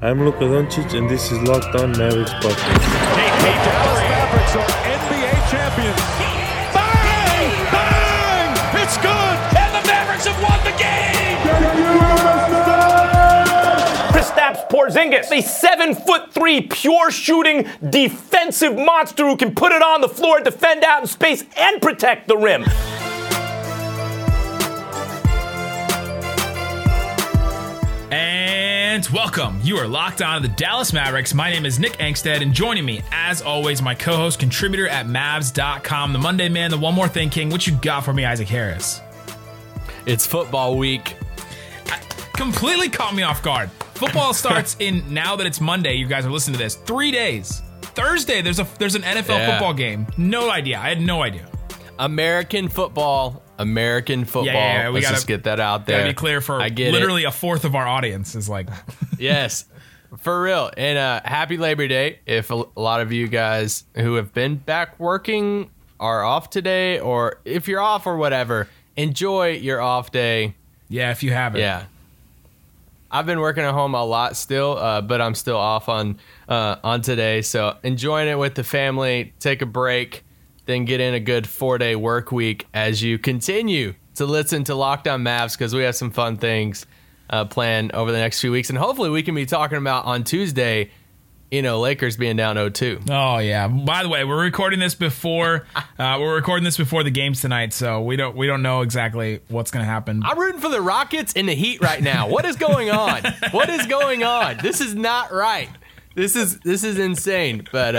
I'm Luka Doncic, and this is Lockdown Mavericks Podcast. Dallas Mavericks are NBA champions. Bang! Bang! It's good! And the Mavericks have won the game! Kristaps Porzingis, a 7'3" pure shooting defensive monster who can put it on the floor, defend out in space, and protect the rim. Welcome. You are locked on to the Dallas Mavericks. My name is Nick Angstead, and joining me, as always, my co-host, contributor at Mavs.com, the Monday man, the One More Thing King. What you got for me, Isaac Harris? It's football week. Completely caught me off guard. Football starts in, now that it's Monday, you guys are listening to this, 3 days. Thursday, there's an NFL football game. No idea. I had no idea. American football. Yeah, let's just get that out there. Gotta be clear for literally a fourth of our audience is like. Yes, for real. And happy Labor Day. If a lot of you guys who have been back working are off today, or if you're off or whatever, enjoy your off day. Yeah, if you haven't. Yeah. I've been working at home a lot still, but I'm still off on today. So enjoying it with the family. Take a break. Then get in a good 4-day work week as you continue to listen to Lockdown Mavs, because we have some fun things planned over the next few weeks. And hopefully we can be talking about on Tuesday, you know, Lakers being down 0-2. Oh, yeah. By the way, we're recording this before the games tonight, so we don't know exactly what's going to happen. I'm rooting for the Rockets in the Heat right now. What is going on? What is going on? This is not right. This is insane, but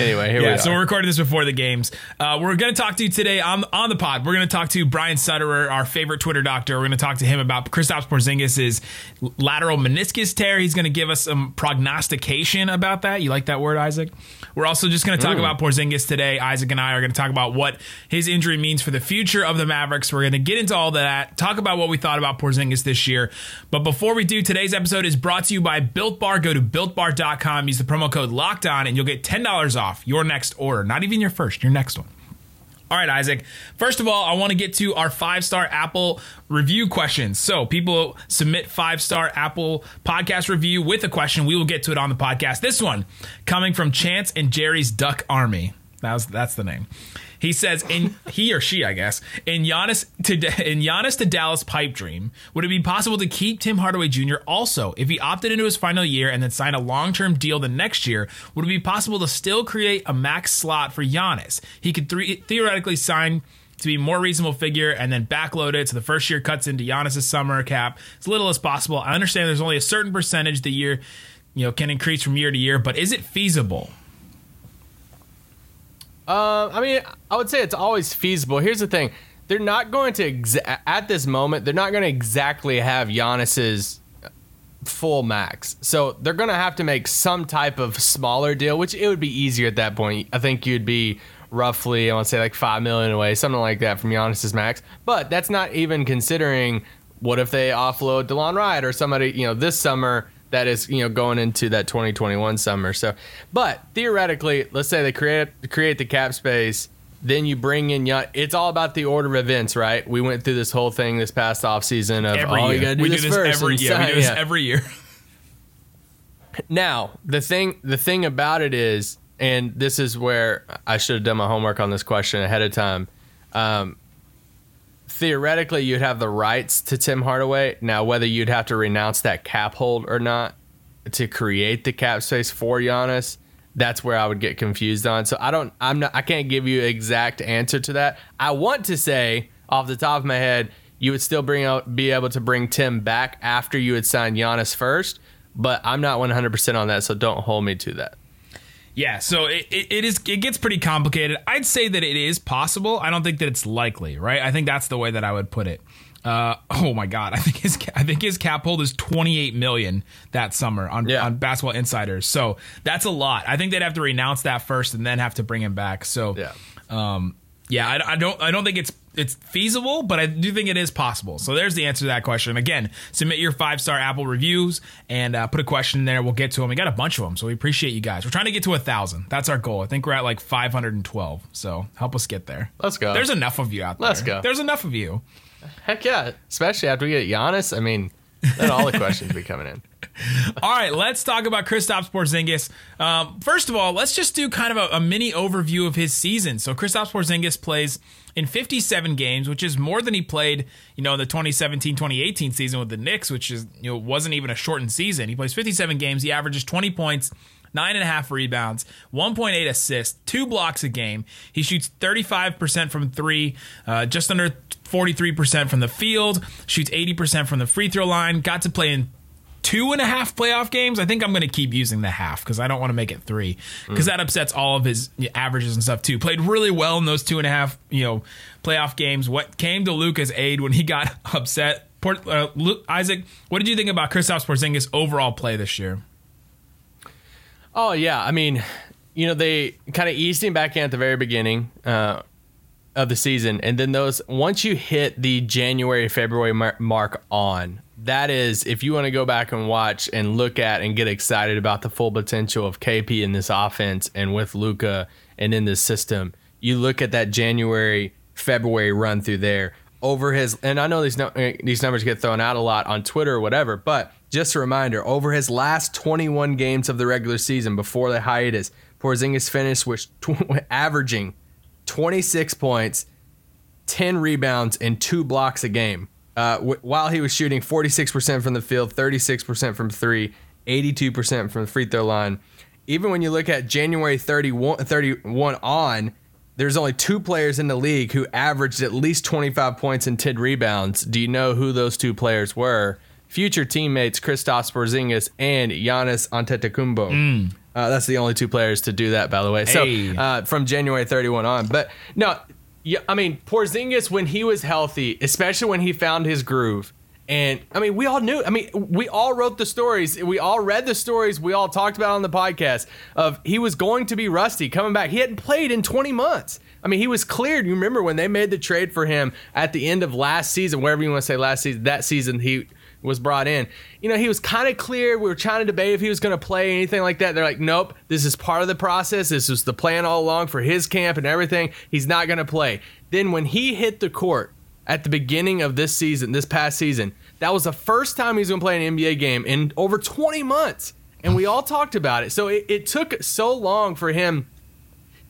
anyway, here we are. So we're recording this before the games. We're going to talk to you today on the pod. We're going to talk to Brian Sutterer, our favorite Twitter doctor. We're going to talk to him about Kristaps Porzingis's lateral meniscus tear. He's going to give us some prognostication about that. You like that word, Isaac? We're also just going to talk about Porzingis today. Isaac and I are going to talk about what his injury means for the future of the Mavericks. We're going to get into all that, talk about what we thought about Porzingis this year. But before we do, today's episode is brought to you by Built Bar. Go to BuiltBar.com. Use the promo code LOCKEDON and you'll get $10 off your next order. Not even your first, your next one. All right, Isaac. First of all, I want to get to our 5-star Apple review questions. So people submit 5-star Apple podcast review with a question. We will get to it on the podcast. This one coming from Chance and Jerry's Duck Army. That's the name. He says, in Giannis to Dallas pipe dream, would it be possible to keep Tim Hardaway Jr.? Also, if he opted into his final year and then signed a long-term deal the next year, would it be possible to still create a max slot for Giannis? He could theoretically sign to be a more reasonable figure and then backload it so the first year cuts into Giannis's summer cap as little as possible. I understand there's only a certain percentage the year, you know, can increase from year to year, but is it feasible? I mean, I would say it's always feasible. Here's the thing. They're not going to, at this moment, they're not going to exactly have Giannis's full max. So they're going to have to make some type of smaller deal, which it would be easier at that point. I think you'd be roughly, I want to say like $5 million away, something like that from Giannis's max. But that's not even considering what if they offload Delon Wright or somebody, you know, this summer that is, you know, going into that 2021 summer. So, but theoretically, let's say they create the cap space, then you bring in Giannis. It's all about the order of events, right? We went through this whole thing this past offseason of we do this every year. Now, the thing about it is, and this is where I should have done my homework on this question ahead of time. Theoretically, you'd have the rights to Tim Hardaway. Now, whether you'd have to renounce that cap hold or not to create the cap space for Giannis, that's where I would get confused on. So I can't give you an exact answer to that. I want to say off the top of my head, you would still be able to bring Tim back after you had signed Giannis first, but I'm not 100% on that, so don't hold me to that. Yeah, so it gets pretty complicated. I'd say that it is possible. I don't think that it's likely, right? I think that's the way that I would put it. Oh my God, I think his cap hold is $28 million that summer on Basketball Insiders. So that's a lot. I think they'd have to renounce that first and then have to bring him back. So I don't think it's feasible, but I do think it is possible. So there's the answer to that question. Again, submit your 5-star Apple reviews and put a question in there. We'll get to them. We got a bunch of them, so we appreciate you guys. We're trying to get to 1,000. That's our goal. I think we're at like 512, so help us get there. Let's go. There's enough of you out there. Let's go. There's enough of you. Heck yeah, especially after we get Giannis. I mean, Then all the questions be coming in. All right, let's talk about Kristaps Porzingis. First of all, let's just do kind of a mini overview of his season. So Kristaps Porzingis plays in 57 games, which is more than he played, in the 2017-2018 season with the Knicks, which is wasn't even a shortened season. He plays 57 games. He averages 20 points, 9.5 rebounds, 1.8 assists, 2 blocks a game. He shoots 35% from three, just under 43% from the field, shoots 80% from the free throw line, got to play in 2.5 playoff games. I think I'm going to keep using the half because I don't want to make it 3 because that upsets all of his averages and stuff too. Played really well in those 2.5, playoff games. What came to Luka's aid when he got upset? Isaac, what did you think about Kristaps Porzingis' overall play this year? Oh, yeah. I mean, they kind of eased him back in at the very beginning of the season. And then once you hit the January, February mark on, that is, if you want to go back and watch and look at and get excited about the full potential of KP in this offense and with Luka and in this system, you look at that January, February run through there over his. And I know these numbers get thrown out a lot on Twitter or whatever, but just a reminder, over his last 21 games of the regular season before the hiatus, Porzingis finished with averaging 26 points, 10 rebounds, and 2 blocks a game, while he was shooting 46% from the field, 36% from three, 82% from the free throw line. Even when you look at January 31 on, there's only 2 players in the league who averaged at least 25 points and 10 rebounds. Do you know who those 2 players were? Future teammates Kristaps Porzingis and Giannis Antetokounmpo. That's the only 2 players to do that, by the way. Hey. So from January 31 on. But no, I mean, Porzingis, when he was healthy, especially when he found his groove, and I mean, we all knew. I mean, we all wrote the stories. We all read the stories. We all talked about on the podcast of he was going to be rusty coming back. He hadn't played in 20 months. I mean, he was cleared. You remember when they made the trade for him at the end of last season, wherever you want to say last season, that season he was brought in. He was kind of clear. We were trying to debate if he was going to play anything like that. They're like, nope, this is part of the process. This was the plan all along for his camp and everything. He's not going to play. Then when he hit the court at the beginning of this season, this past season, that was the first time he was going to play an NBA game in over 20 months. And we all talked about it. So it took so long for him.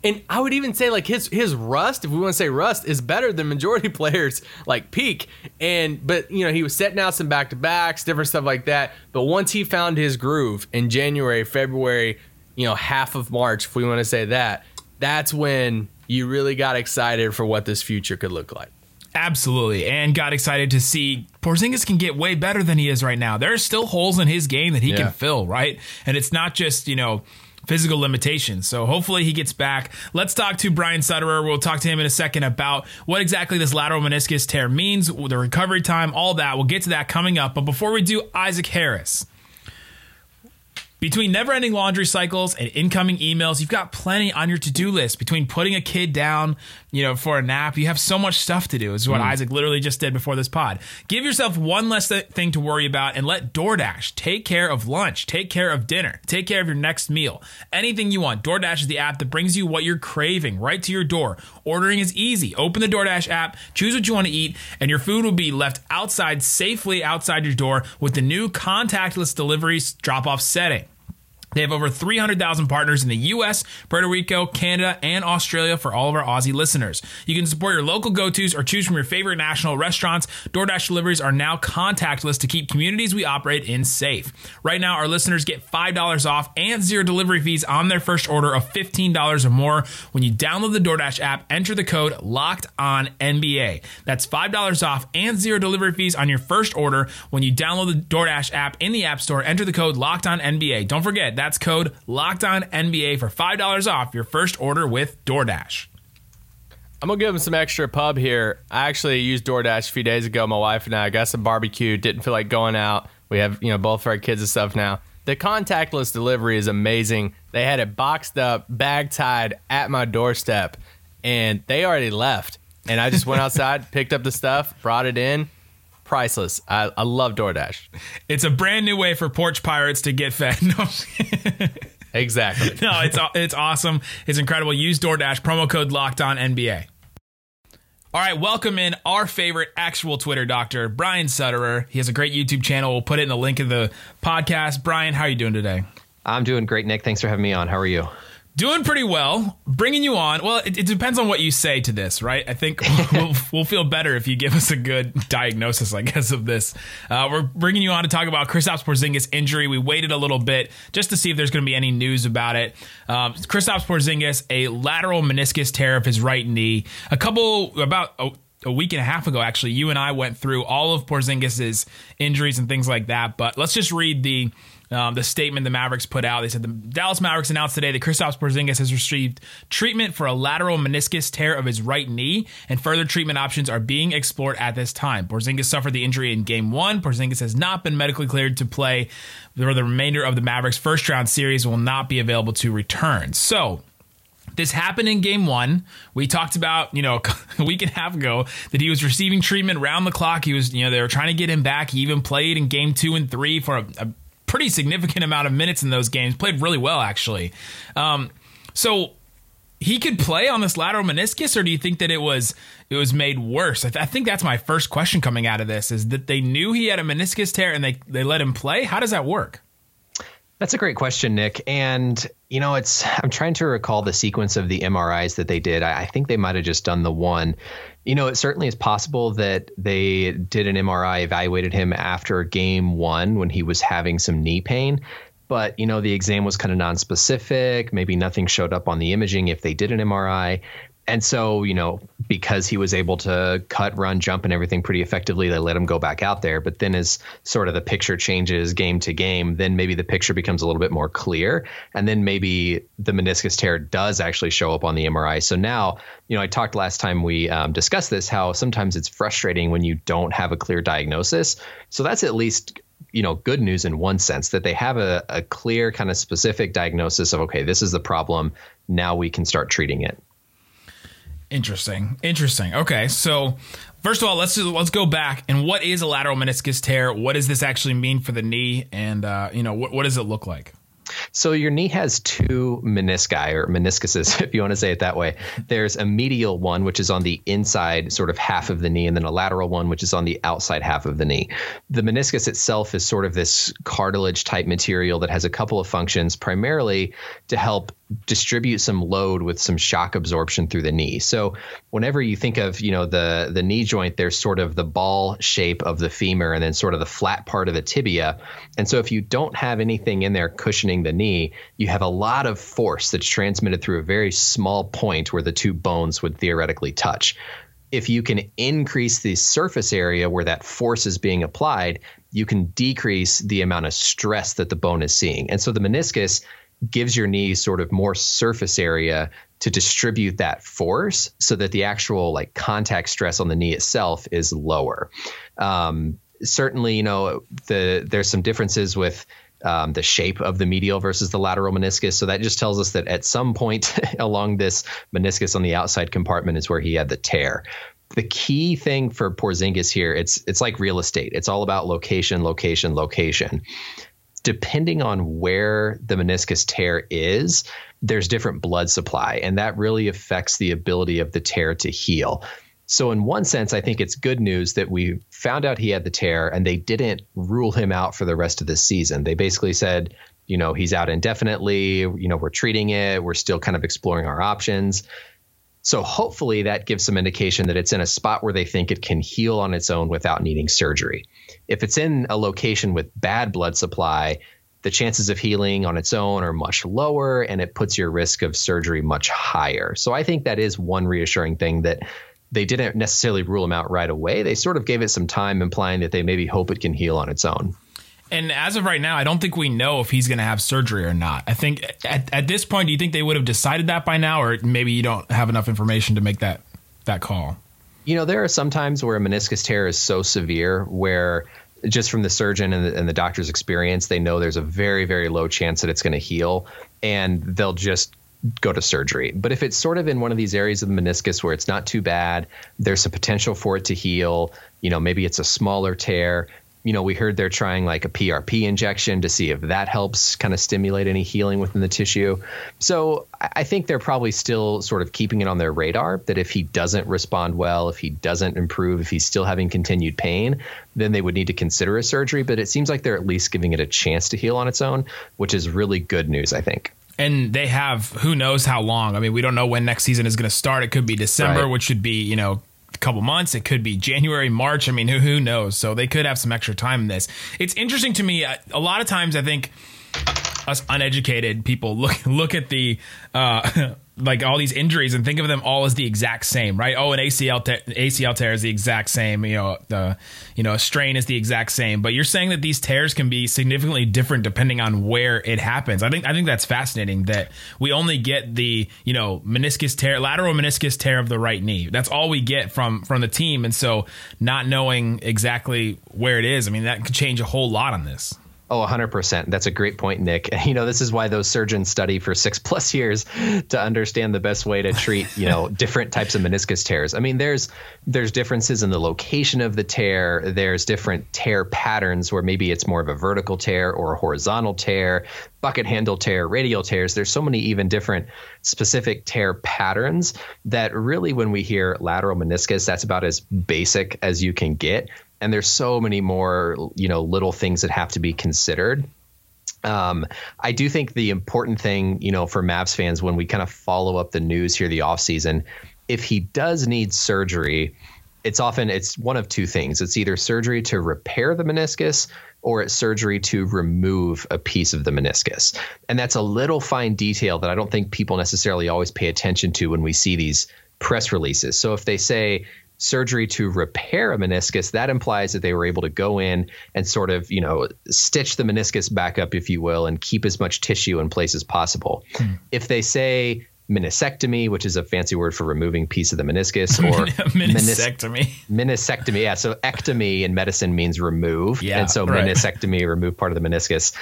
And I would even say, like, his rust, if we want to say rust, is better than majority players, like, peak. But, he was setting out some back-to-backs, different stuff like that. But once he found his groove in January, February, half of March, if we want to say that, that's when you really got excited for what this future could look like. Absolutely, and got excited to see Porzingis can get way better than he is right now. There are still holes in his game that he can fill, right? And it's not just, physical limitations. So hopefully he gets back. Let's talk to Brian Sutterer. We'll talk to him in a second about what exactly this lateral meniscus tear means, the recovery time, all that. We'll get to that coming up. But before we do, Isaac Harris. Between never-ending laundry cycles and incoming emails, you've got plenty on your to-do list. Between putting a kid down, for a nap, you have so much stuff to do. This is what Isaac literally just did before this pod. Give yourself one less thing to worry about and let DoorDash take care of lunch, take care of dinner, take care of your next meal. Anything you want, DoorDash is the app that brings you what you're craving right to your door. Ordering is easy. Open the DoorDash app, choose what you want to eat, and your food will be left outside, safely outside your door with the new contactless delivery drop-off setting. They have over 300,000 partners in the U.S., Puerto Rico, Canada, and Australia for all of our Aussie listeners. You can support your local go-tos or choose from your favorite national restaurants. DoorDash deliveries are now contactless to keep communities we operate in safe. Right now, our listeners get $5 off and 0 delivery fees on their first order of $15 or more. When you download the DoorDash app, enter the code LOCKEDONNBA. That's $5 off and 0 delivery fees on your first order. When you download the DoorDash app in the App Store, enter the code LOCKEDONNBA. Don't forget, that's code LOCKEDONNBA for $5 off your first order with DoorDash. I'm going to give them some extra pub here. I actually used DoorDash a few days ago. My wife and I got some barbecue. Didn't feel like going out. We have, both of our kids and stuff now. The contactless delivery is amazing. They had it boxed up, bag tied at my doorstep, and they already left. And I just went outside, picked up the stuff, brought it in. Priceless. I love DoorDash. It's a brand new way for porch pirates to get fed. No. Exactly. No, it's awesome. It's incredible. Use DoorDash. Promo code LOCKEDONNBA. All right, welcome in our favorite actual Twitter doctor, Brian Sutterer. He has a great YouTube channel. We'll put it in the link of the podcast. Brian, how are you doing today? I'm doing great, Nick. Thanks for having me on. How are you? Doing pretty well. Bringing you on. Well, it depends on what you say to this, right? I think we'll feel better if you give us a good diagnosis, I guess, of this. We're bringing you on to talk about Kristaps Porzingis' injury. We waited a little bit just to see if there's going to be any news about it. Kristaps Porzingis, a lateral meniscus tear of his right knee. A week and a half ago, actually, you and I went through all of Porzingis' injuries and things like that. But let's just read the statement the Mavericks put out. They said the Dallas Mavericks announced today that Kristaps Porzingis has received treatment for a lateral meniscus tear of his right knee, and further treatment options are being explored at this time. Porzingis suffered the injury in Game 1. Porzingis has not been medically cleared to play for the remainder of the Mavericks' first-round series and will not be available to return. So this happened in Game 1. We talked about, a week and a half ago that he was receiving treatment round the clock. He was, they were trying to get him back. He even played in Game 2 and 3 for a pretty significant amount of minutes in those games. Played really well, actually. So he could play on this lateral meniscus, or do you think that it was made worse? I think that's my first question coming out of this, is that they knew he had a meniscus tear and they let him play? How does that work? That's a great question, Nick. And, I'm trying to recall the sequence of the MRIs that they did. I think they might have just done the one. It certainly is possible that they did an MRI, evaluated him after Game 1 when he was having some knee pain. But, the exam was kind of nonspecific. Maybe nothing showed up on the imaging if they did an MRI. And so, because he was able to cut, run, jump, and everything pretty effectively, they let him go back out there. But then as sort of the picture changes game to game, then maybe the picture becomes a little bit more clear. And then maybe the meniscus tear does actually show up on the MRI. So now, I talked last time we discussed this, how sometimes it's frustrating when you don't have a clear diagnosis. So that's at least good news in one sense, that they have a clear kind of specific diagnosis of, okay, this is the problem. Now we can start treating it. Interesting. Okay, so first of all, let's go back. And what is a lateral meniscus tear? What does this actually mean for the knee? And what does it look like? So your knee has two menisci, or meniscuses, if you want to say it that way. There's a medial one, which is on the inside sort of half of the knee, and then a lateral one, which is on the outside half of the knee. The meniscus itself is sort of this cartilage type material that has a couple of functions, primarily to help distribute some load with some shock absorption through the knee. So whenever you think of, the knee joint, there's sort of the ball shape of the femur and then sort of the flat part of the tibia. And so if you don't have anything in there cushioning the knee, you have a lot of force that's transmitted through a very small point where the two bones would theoretically touch. If you can increase the surface area where that force is being applied, you can decrease the amount of stress that the bone is seeing. And so the meniscus gives your knee sort of more surface area to distribute that force so that the actual contact stress on the knee itself is lower. Certainly, there's some differences with the shape of the medial versus the lateral meniscus. So that just tells us that at some point along this meniscus on the outside compartment is where he had the tear. The key thing for Porzingis here, it's like real estate. It's all about location, location, location. Depending on where the meniscus tear is, there's different blood supply, and that really affects the ability of the tear to heal. So in one sense, I think it's good news that we found out he had the tear and they didn't rule him out for the rest of the season. They basically said, he's out indefinitely, we're treating it, we're still kind of exploring our options. So hopefully that gives some indication that it's in a spot where they think it can heal on its own without needing surgery. If it's in a location with bad blood supply, the chances of healing on its own are much lower, and it puts your risk of surgery much higher. So I think that is one reassuring thing, that they didn't necessarily rule him out right away. They sort of gave it some time, implying that they maybe hope it can heal on its own. And as of right now, I don't think we know if he's going to have surgery or not. I think at this point, do you think they would have decided that by now, or maybe you don't have enough information to make that call? There are some times where a meniscus tear is so severe where just from the surgeon and the doctor's experience, they know there's a very, very low chance that it's going to heal, and they'll just go to surgery. But if it's sort of in one of these areas of the meniscus where it's not too bad, there's a potential for it to heal, maybe it's a smaller tear, you know, we heard they're trying like a PRP injection to see if that helps kind of stimulate any healing within the tissue. So I think they're probably still sort of keeping it on their radar that if he doesn't respond well, if he doesn't improve, if he's still having continued pain, then they would need to consider a surgery. But it seems like they're at least giving it a chance to heal on its own, which is really good news, I think. And they have who knows how long. I mean, we don't know when next season is going to start. It could be December, right, which would be, you know, a couple months. It could be January, March. I mean, who knows? So they could have some extra time in this. It's interesting to me. A lot of times I think us uneducated people look at the like all these injuries and think of them all as the exact same, right? Oh, an ACL tear is the exact same. You know, a strain is the exact same. But you're saying that these tears can be significantly different depending on where it happens. I think that's fascinating that we only get the, you know, meniscus tear, lateral meniscus tear of the right knee. That's all we get from the team, and so not knowing exactly where it is, I mean, that could change a whole lot on this. Oh, 100%. That's a great point, Nick. You know, this is why those surgeons study for 6+ years to understand the best way to treat, you know, different types of meniscus tears. I mean, there's differences in the location of the tear. There's different tear patterns where maybe it's more of a vertical tear or a horizontal tear, bucket handle tear, radial tears. There's so many even different specific tear patterns that really when we hear lateral meniscus, that's about as basic as you can get. And there's so many more, you know, little things that have to be considered. I do think the important thing, you know, for Mavs fans, when we kind of follow up the news here, the offseason, if he does need surgery, it's one of two things. It's either surgery to repair the meniscus or it's surgery to remove a piece of the meniscus. And that's a little fine detail that I don't think people necessarily always pay attention to when we see these press releases. So if they say surgery to repair a meniscus, that implies that they were able to go in and sort of, you know, stitch the meniscus back up, if you will, and keep as much tissue in place as possible. Hmm. If they say meniscectomy, which is a fancy word for removing piece of the meniscus, or meniscectomy. Yeah. So ectomy in medicine means remove. Yeah, and so right. Meniscectomy, remove part of the meniscus.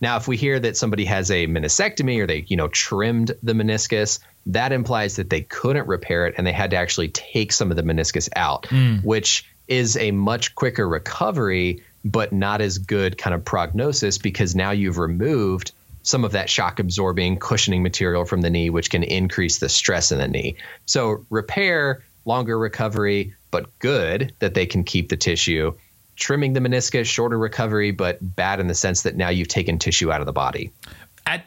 Now, if we hear that somebody has a meniscectomy or they, you know, trimmed the meniscus, that implies that they couldn't repair it and they had to actually take some of the meniscus out, which is a much quicker recovery, but not as good kind of prognosis because now you've removed some of that shock absorbing cushioning material from the knee, which can increase the stress in the knee. So repair, longer recovery, but good that they can keep the tissue. Trimming the meniscus, shorter recovery, but bad in the sense that now you've taken tissue out of the body.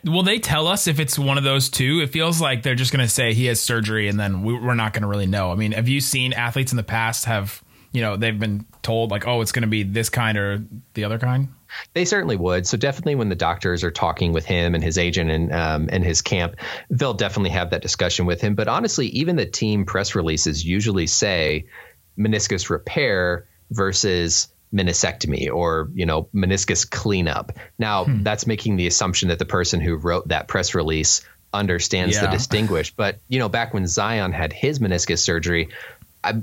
Will they tell us if it's one of those two? It feels like they're just going to say he has surgery and then we're not going to really know. I mean, have you seen athletes in the past have, you know, they've been told like, oh, it's going to be this kind or the other kind? They certainly would. So definitely when the doctors are talking with him and his agent and his camp, they'll definitely have that discussion with him. But honestly, even the team press releases usually say meniscus repair versus meniscectomy or, you know, meniscus cleanup. Now that's making the assumption that the person who wrote that press release understands the distinguish. But, you know, back when Zion had his meniscus surgery,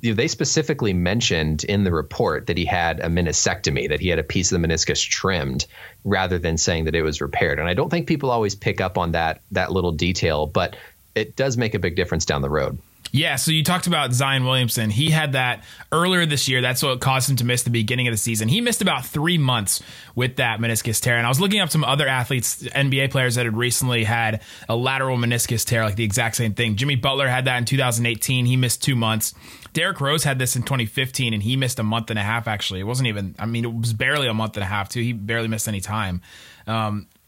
they specifically mentioned in the report that he had a meniscectomy, that he had a piece of the meniscus trimmed rather than saying that it was repaired. And I don't think people always pick up on that little detail, but it does make a big difference down the road. Yeah, so you talked about Zion Williamson. He had that earlier this year. That's what caused him to miss the beginning of the season. He missed about 3 months with that meniscus tear. And I was looking up some other athletes, NBA players that had recently had a lateral meniscus tear, like the exact same thing. Jimmy Butler had that in 2018. He missed 2 months. Derrick Rose had this in 2015, and he missed a month and a half, actually. It was barely a month and a half, too. He barely missed any time.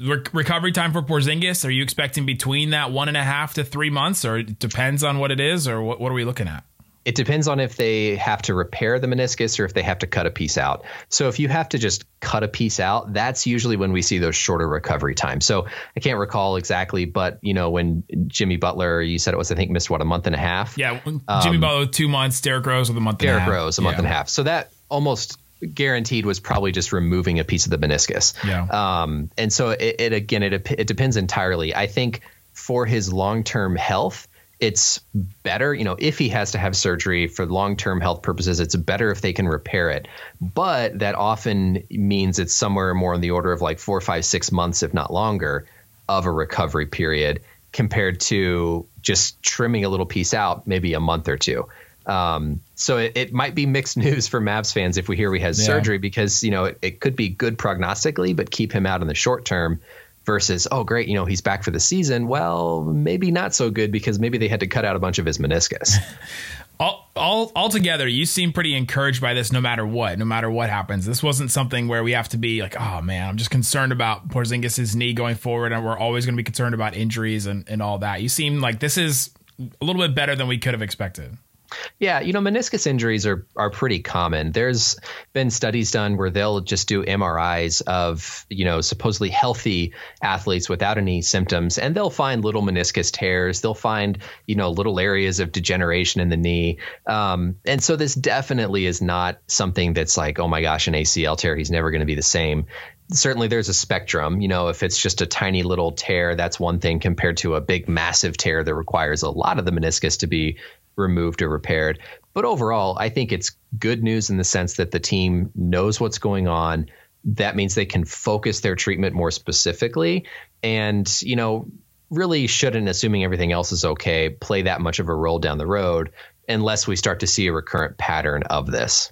Recovery time for Porzingis, are you expecting between that 1.5 to 3 months, or it depends on what it is, or what are we looking at? It depends on if they have to repair the meniscus or if they have to cut a piece out. So if you have to just cut a piece out, that's usually when we see those shorter recovery times. So I can't recall exactly, but, you know, when Jimmy Butler, you said it was, I think, missed, what, a month and a half? Yeah, Jimmy Butler 2 months, Derrick Rose with a month and a half. Derrick Rose, a month and a half. So that almost guaranteed was probably just removing a piece of the meniscus. Yeah. And so it depends entirely. I think for his long-term health, it's better, you know, if he has to have surgery for long-term health purposes, it's better if they can repair it. But that often means it's somewhere more on the order of like 4, 5, 6 months, if not longer, of a recovery period compared to just trimming a little piece out, maybe a month or two. So it might be mixed news for Mavs fans if we hear he has surgery, because, you know, it could be good prognostically, but keep him out in the short term versus, oh, great, you know, he's back for the season. Well, maybe not so good, because maybe they had to cut out a bunch of his meniscus. Altogether, you seem pretty encouraged by this no matter what happens. This wasn't something where we have to be like, oh, man, I'm just concerned about Porzingis' knee going forward, and we're always going to be concerned about injuries and all that. You seem like this is a little bit better than we could have expected. Yeah, you know, meniscus injuries are pretty common. There's been studies done where they'll just do MRIs of, you know, supposedly healthy athletes without any symptoms, and they'll find little meniscus tears. They'll find, you know, little areas of degeneration in the knee. And so this definitely is not something that's like, oh my gosh, an ACL tear, he's never going to be the same. Certainly there's a spectrum. You know, if it's just a tiny little tear, that's one thing compared to a big massive tear that requires a lot of the meniscus to be removed or repaired. But overall, I think it's good news in the sense that the team knows what's going on. That means they can focus their treatment more specifically, and, you know, really shouldn't, assuming everything else is okay, play that much of a role down the road unless we start to see a recurrent pattern of this.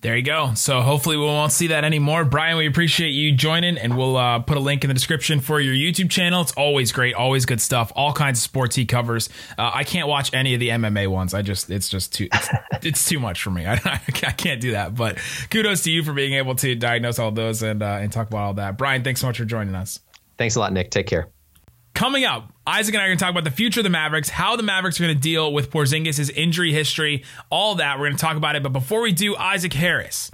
There you go. So hopefully we won't see that anymore. Brian, we appreciate you joining, and we'll put a link in the description for your YouTube channel. It's always great, always good stuff. All kinds of sports he covers. I can't watch any of the MMA ones. It's too much for me. I can't do that. But kudos to you for being able to diagnose all those and talk about all that. Brian, thanks so much for joining us. Thanks a lot, Nick. Take care. Coming up, Isaac and I are going to talk about the future of the Mavericks, how the Mavericks are going to deal with Porzingis' injury history, all that. We're going to talk about it. But before we do, Isaac Harris.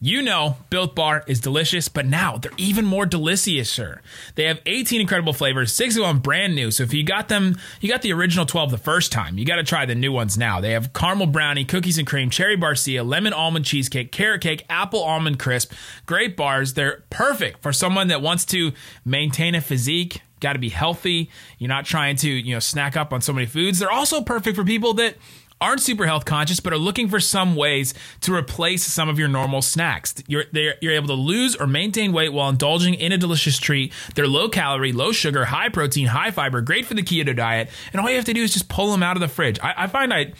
You know, Built Bar is delicious, but now they're even more deliciouser. They have 18 incredible flavors, 6 of them brand new. So if you got the original 12 the first time, you got to try the new ones now. They have caramel brownie, cookies and cream, cherry barcia, lemon almond cheesecake, carrot cake, apple almond crisp. Great bars. They're perfect for someone that wants to maintain a physique. Got to be healthy. You're not trying to, you know, snack up on so many foods. They're also perfect for people that aren't super health conscious but are looking for some ways to replace some of your normal snacks. You're able to lose or maintain weight while indulging in a delicious treat. They're low calorie, low sugar, high protein, high fiber, great for the keto diet. And all you have to do is just pull them out of the fridge. I find I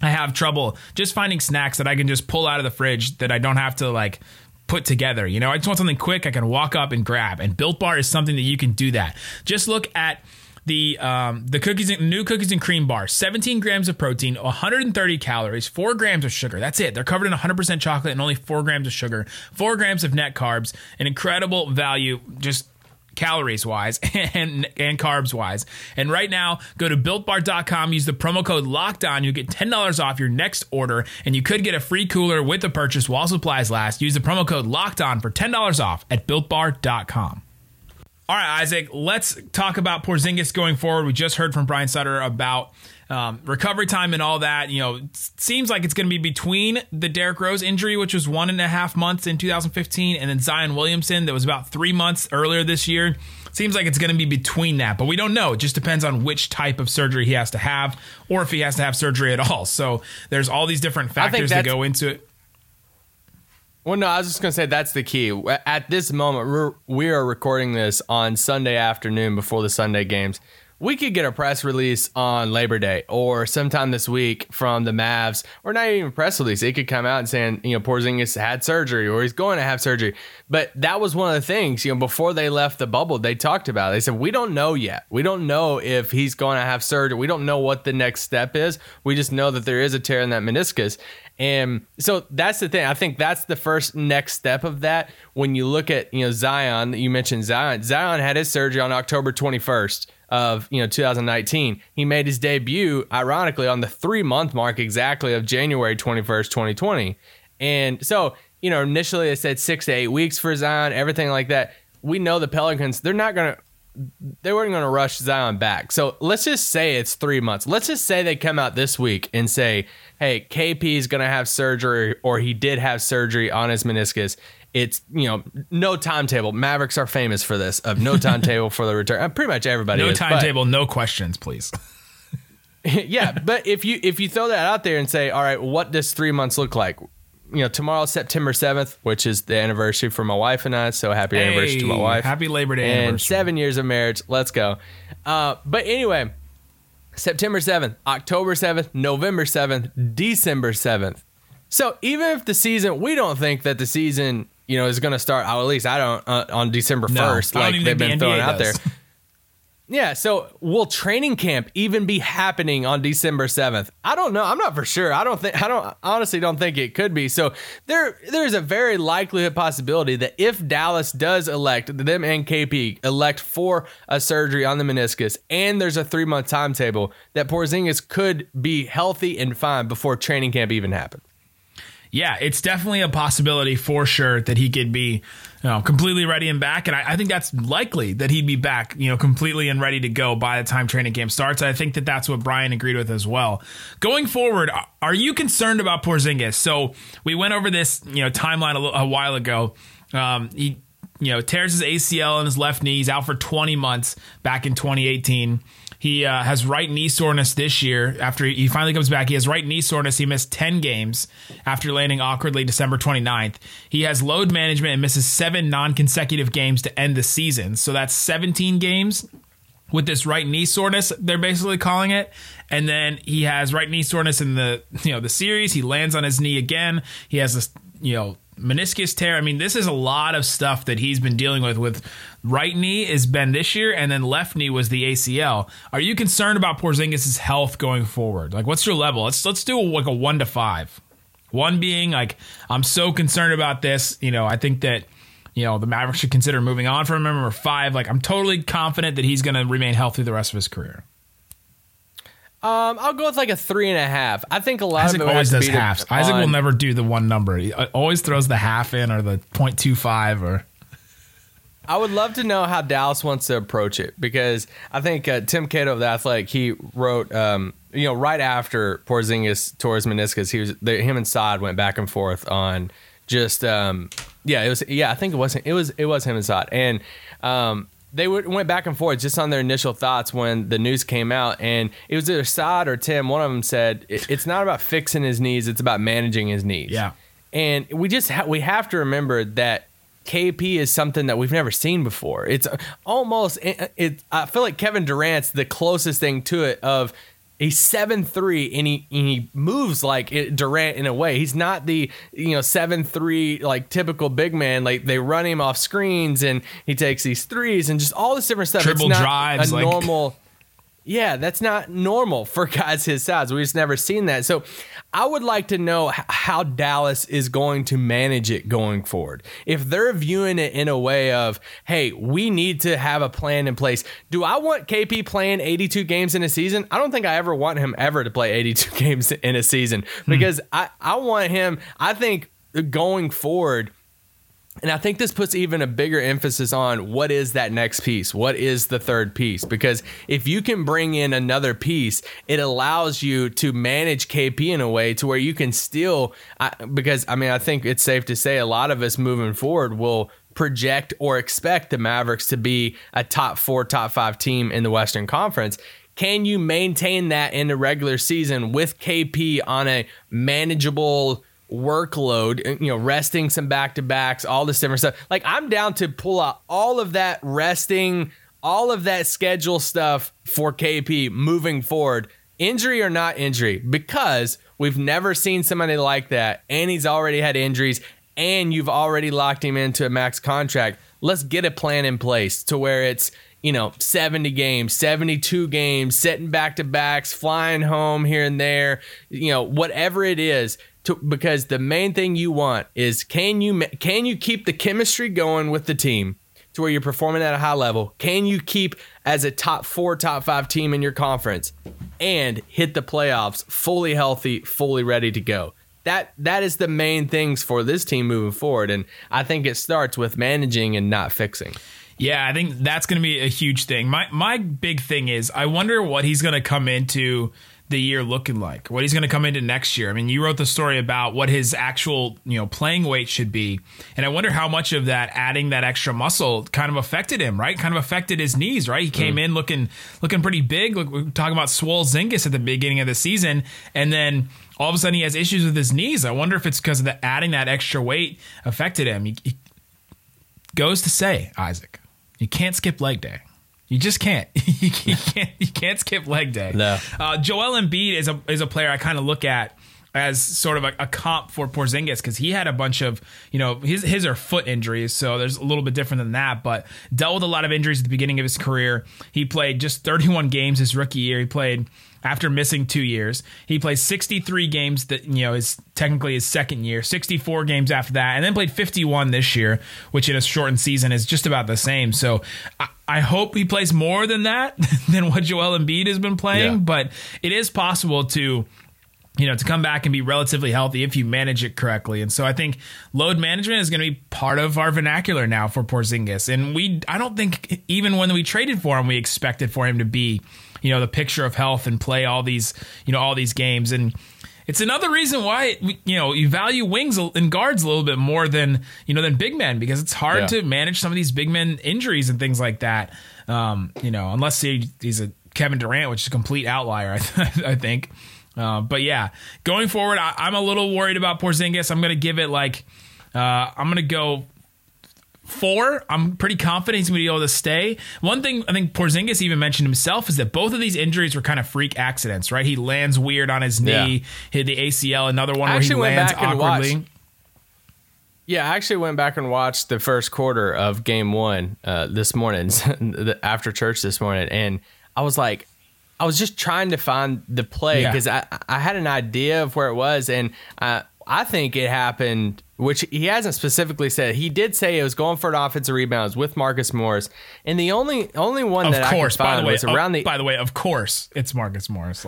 have trouble just finding snacks that I can just pull out of the fridge that I don't have to like put together. You know, I just want something quick I can walk up and grab, and Built Bar is something that you can do that. Just look at the cookies and cream bar, 17 grams of protein, 130 calories, 4 grams of sugar. That's it. They're covered in 100% chocolate and only 4 grams of sugar, 4 grams of net carbs, an incredible value just calories wise and carbs wise. And right now, go to BuiltBar.com, use the promo code LOCKDOWN. You'll get $10 off your next order, and you could get a free cooler with the purchase while supplies last. Use the promo code LOCKDOWN for $10 off at BuiltBar.com. All right, Isaac, let's talk about Porzingis going forward. We just heard from Brian Sutterer about recovery time and all that. You know, it seems like it's going to be between the Derrick Rose injury, which was 1.5 months in 2015, and then Zion Williamson, that was about 3 months earlier this year. Seems like it's going to be between that, but we don't know. It just depends on which type of surgery he has to have, or if he has to have surgery at all. So there's all these different factors that go into it. Well, no, I was just going to say that's the key. At this moment, we are recording this on Sunday afternoon before the Sunday games. We could get a press release on Labor Day or sometime this week from the Mavs, or not even a press release. It could come out and saying, you know, Porzingis had surgery or he's going to have surgery. But that was one of the things, you know, before they left the bubble, they talked about it. They said, we don't know yet. We don't know if he's going to have surgery. We don't know what the next step is. We just know that there is a tear in that meniscus. And so that's the thing. I think that's the first next step of that. When you look at, you know, Zion, you mentioned Zion. Zion had his surgery on October 21st of, you know, 2019. He made his debut, ironically, on the 3-month mark exactly of January 21st, 2020. And so, you know, initially they said 6 to 8 weeks for Zion, everything like that. We know the Pelicans, they weren't going to rush Zion back. So let's just say it's 3 months. Let's just say they come out this week and say, hey, KP is going to have surgery, or he did have surgery on his meniscus. It's, you know, no timetable. Mavericks are famous for this, of no timetable for the return. Pretty much everybody is. No timetable, no questions, please. Yeah, but if you throw that out there and say, all right, what does 3 months look like? You know, tomorrow, September 7th, which is the anniversary for my wife and I. So happy anniversary to my wife. Happy Labor Day anniversary. And 7 years of marriage. Let's go. But anyway, September 7th, October 7th, November 7th, December 7th. So even if the season, we don't think that the season, you know, is going to start, at least I don't, on December 1st, like they've been throwing out there. Yeah, so will training camp even be happening on December 7th? I don't know. I'm not for sure. I honestly don't think it could be. So there's a very likelihood possibility that if Dallas does elect, them and KP elect for a surgery on the meniscus, and there's a 3-month timetable, that Porzingis could be healthy and fine before training camp even happens. Yeah, it's definitely a possibility for sure that he could be, you know, completely ready and back. And I think that's likely that he'd be back, you know, completely and ready to go by the time training camp starts. I think that that's what Brian agreed with as well. Going forward, are you concerned about Porzingis? So we went over this, you know, timeline a while ago. He, you know, tears his ACL in his left knee. He's out for 20 months back in 2018. He has right knee soreness this year. After he finally comes back, he has right knee soreness. He missed 10 games after landing awkwardly December 29th. He has load management and misses 7 non-consecutive games to end the season. So that's 17 games with this right knee soreness, they're basically calling it. And then he has right knee soreness in the, you know, the series. He lands on his knee again. He has this, you know, meniscus tear. I mean, this is a lot of stuff that he's been dealing with right knee has been this year, and then left knee was the ACL. Are you concerned about Porzingis' health going forward? Like, what's your level? Let's do like a 1 to 5. 1 being like, I'm so concerned about this. You know, I think that, you know, the Mavericks should consider moving on from him. Or 5, like, I'm totally confident that he's going to remain healthy the rest of his career. I'll go with like a 3.5. I think a lot of it always does halves. Isaac will never do the 1 number. He always throws the half in or the 0.25 or. I would love to know how Dallas wants to approach it, because I think Tim Cato of The Athletic, he wrote, you know, right after Porzingis tore his meniscus, him and Saad went back and forth on just, I think it was him and Saad, and they went back and forth just on their initial thoughts when the news came out, and it was either Saad or Tim. One of them said, it's not about fixing his knees, it's about managing his knees. Yeah, and we have to remember that KP is something that we've never seen before. It's almost, I feel like Kevin Durant's the closest thing to it of a 7'3", and he moves like Durant in a way. He's not the, you know, 7'3", like typical big man. Like they run him off screens and he takes these threes and just all this different stuff. Triple drives, like normal. Yeah, that's not normal for guys his size. We've just never seen that. So I would like to know how Dallas is going to manage it going forward. If they're viewing it in a way of, hey, we need to have a plan in place. Do I want KP playing 82 games in a season? I don't think I ever want him ever to play 82 games in a season, because I want him, I think, going forward. And I think this puts even a bigger emphasis on what is that next piece? What is the third piece? Because if you can bring in another piece, it allows you to manage KP in a way to where you can still, because I mean, I think it's safe to say a lot of us moving forward will project or expect the Mavericks to be a top 4, top 5 team in the Western Conference. Can you maintain that in the regular season with KP on a manageable workload, you know, resting some back-to-backs, all this different stuff? Like, I'm down to pull out all of that resting, all of that schedule stuff for KP moving forward, injury or not injury, because we've never seen somebody like that, and he's already had injuries, and you've already locked him into a max contract. Let's get a plan in place to where it's, you know, 70 games, 72 games, setting back-to-backs, flying home here and there, you know, whatever it is. Because the main thing you want is, can you keep the chemistry going with the team to where you're performing at a high level? Can you keep as a top 4, top 5 team in your conference and hit the playoffs fully healthy, fully ready to go? That is the main things for this team moving forward. And I think it starts with managing and not fixing. Yeah, I think that's going to be a huge thing. My big thing is, I wonder what he's going to come into the year looking like, what he's going to come into next year. I mean, you wrote the story about what his actual, you know, playing weight should be. And I wonder how much of that adding that extra muscle kind of affected him, right? Kind of affected his knees, right? He came in looking pretty big. Look, we're talking about Swole Zingis at the beginning of the season. And then all of a sudden he has issues with his knees. I wonder if it's because of the adding that extra weight affected him. He goes to say, Isaac, you can't skip leg day. You just can't. You can't skip leg day. No. Joel Embiid is a player I kind of look at as sort of a comp for Porzingis, because he had a bunch of, his are foot injuries, so there's a little bit different than that, but dealt with a lot of injuries at the beginning of his career. He played just 31 games his rookie year. He played, after missing 2 years, he played 63 games that, is technically his second year, 64 games after that, and then played 51 this year, which in a shortened season is just about the same. So I hope he plays more than that, than what Joel Embiid has been playing, yeah. But it is possible to come back and be relatively healthy if you manage it correctly. And so I think load management is going to be part of our vernacular now for Porzingis. And I don't think even when we traded for him, we expected for him to be, the picture of health and play all these games. And it's another reason why, you value wings and guards a little bit more than big men, because it's hard to manage some of these big men injuries and things like that. Unless he's a Kevin Durant, which is a complete outlier, I think. But yeah, going forward, I'm a little worried about Porzingis. I'm going to give it I'm going to go 4. I'm pretty confident he's going to be able to stay. One thing I think Porzingis even mentioned himself is that both of these injuries were kind of freak accidents, right? He lands weird on his knee, hit the ACL, another one where he lands awkwardly. Yeah, I actually went back and watched the first quarter of game 1 this morning, after church this morning, and I was just trying to find the play because I had an idea of where it was, and I think it happened, which he hasn't specifically said. He did say it was going for an offensive rebound with Marcus Morris, and the only one that I could find was around the. By the way, of course, it's Marcus Morris.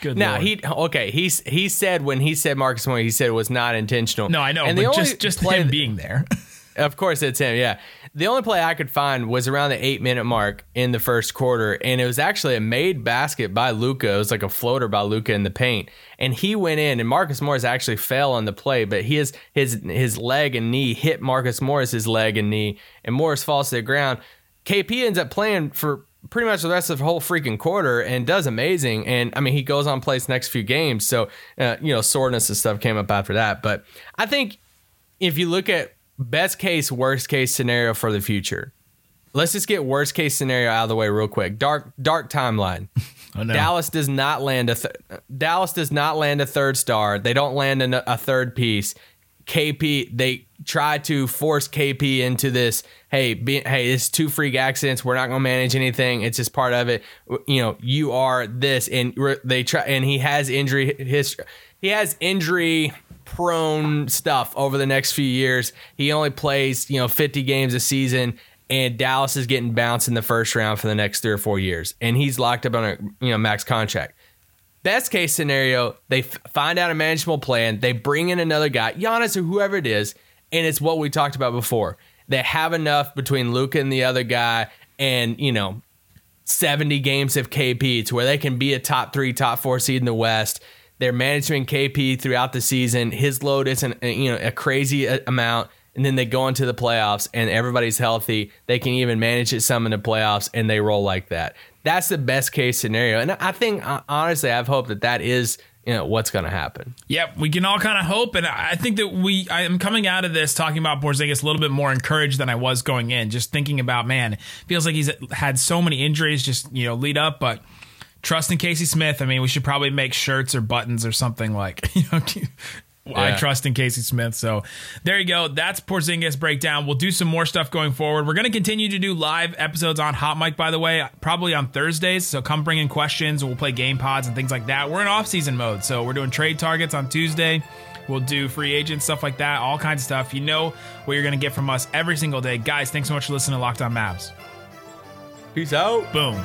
Good now Lord. He said when he said Marcus Morris, he said it was not intentional. No, I know, and but just him being there. Of course, it's him. Yeah. The only play I could find was around the 8-minute mark in the first quarter, and it was actually a made basket by Luka. It was like a floater by Luka in the paint, and he went in, and Marcus Morris actually fell on the play, but his leg and knee hit Marcus Morris's leg and knee, and Morris falls to the ground. KP ends up playing for pretty much the rest of the whole freaking quarter and does amazing, and I mean he goes on plays next few games, so soreness and stuff came up after that. But I think if you look at best case, worst case scenario for the future. Let's just get worst case scenario out of the way real quick. Dark timeline. Oh, no. Dallas does not land a third star. They don't land a third piece. KP, they try to force KP into this. Hey, it's 2 freak accidents. We're not going to manage anything. It's just part of it. You are this, and they try. And he has injury history. He has injury prone stuff over the next few years. He only plays, 50 games a season, and Dallas is getting bounced in the first round for the next 3 or 4 years, and he's locked up on a max contract. Best case scenario, they find out a manageable plan, they bring in another guy, Giannis or whoever it is, and it's what we talked about before. They have enough between Luka and the other guy, and 70 games of KP to where they can be a top 3, top 4 seed in the West. They're managing KP throughout the season. His load isn't a crazy amount, and then they go into the playoffs, and everybody's healthy. They can even manage it some in the playoffs, and they roll like that. That's the best case scenario, and I think honestly, I've hoped that is what's going to happen. Yep, we can all kind of hope, and I think that I am coming out of this talking about Porzingis a little bit more encouraged than I was going in. Just thinking about, man, it feels like he's had so many injuries just lead up, but. Trust in Casey Smith. I mean, we should probably make shirts or buttons or something I trust in Casey Smith. So there you go. That's Porzingis breakdown. We'll do some more stuff going forward. We're going to continue to do live episodes on Hot Mic, by the way, probably on Thursdays. So come bring in questions. We'll play game pods and things like that. We're in off-season mode, so we're doing trade targets on Tuesday. We'll do free agent stuff like that, all kinds of stuff. You know what you're going to get from us every single day. Guys, thanks so much for listening to Locked On Mavs. Peace out. Boom.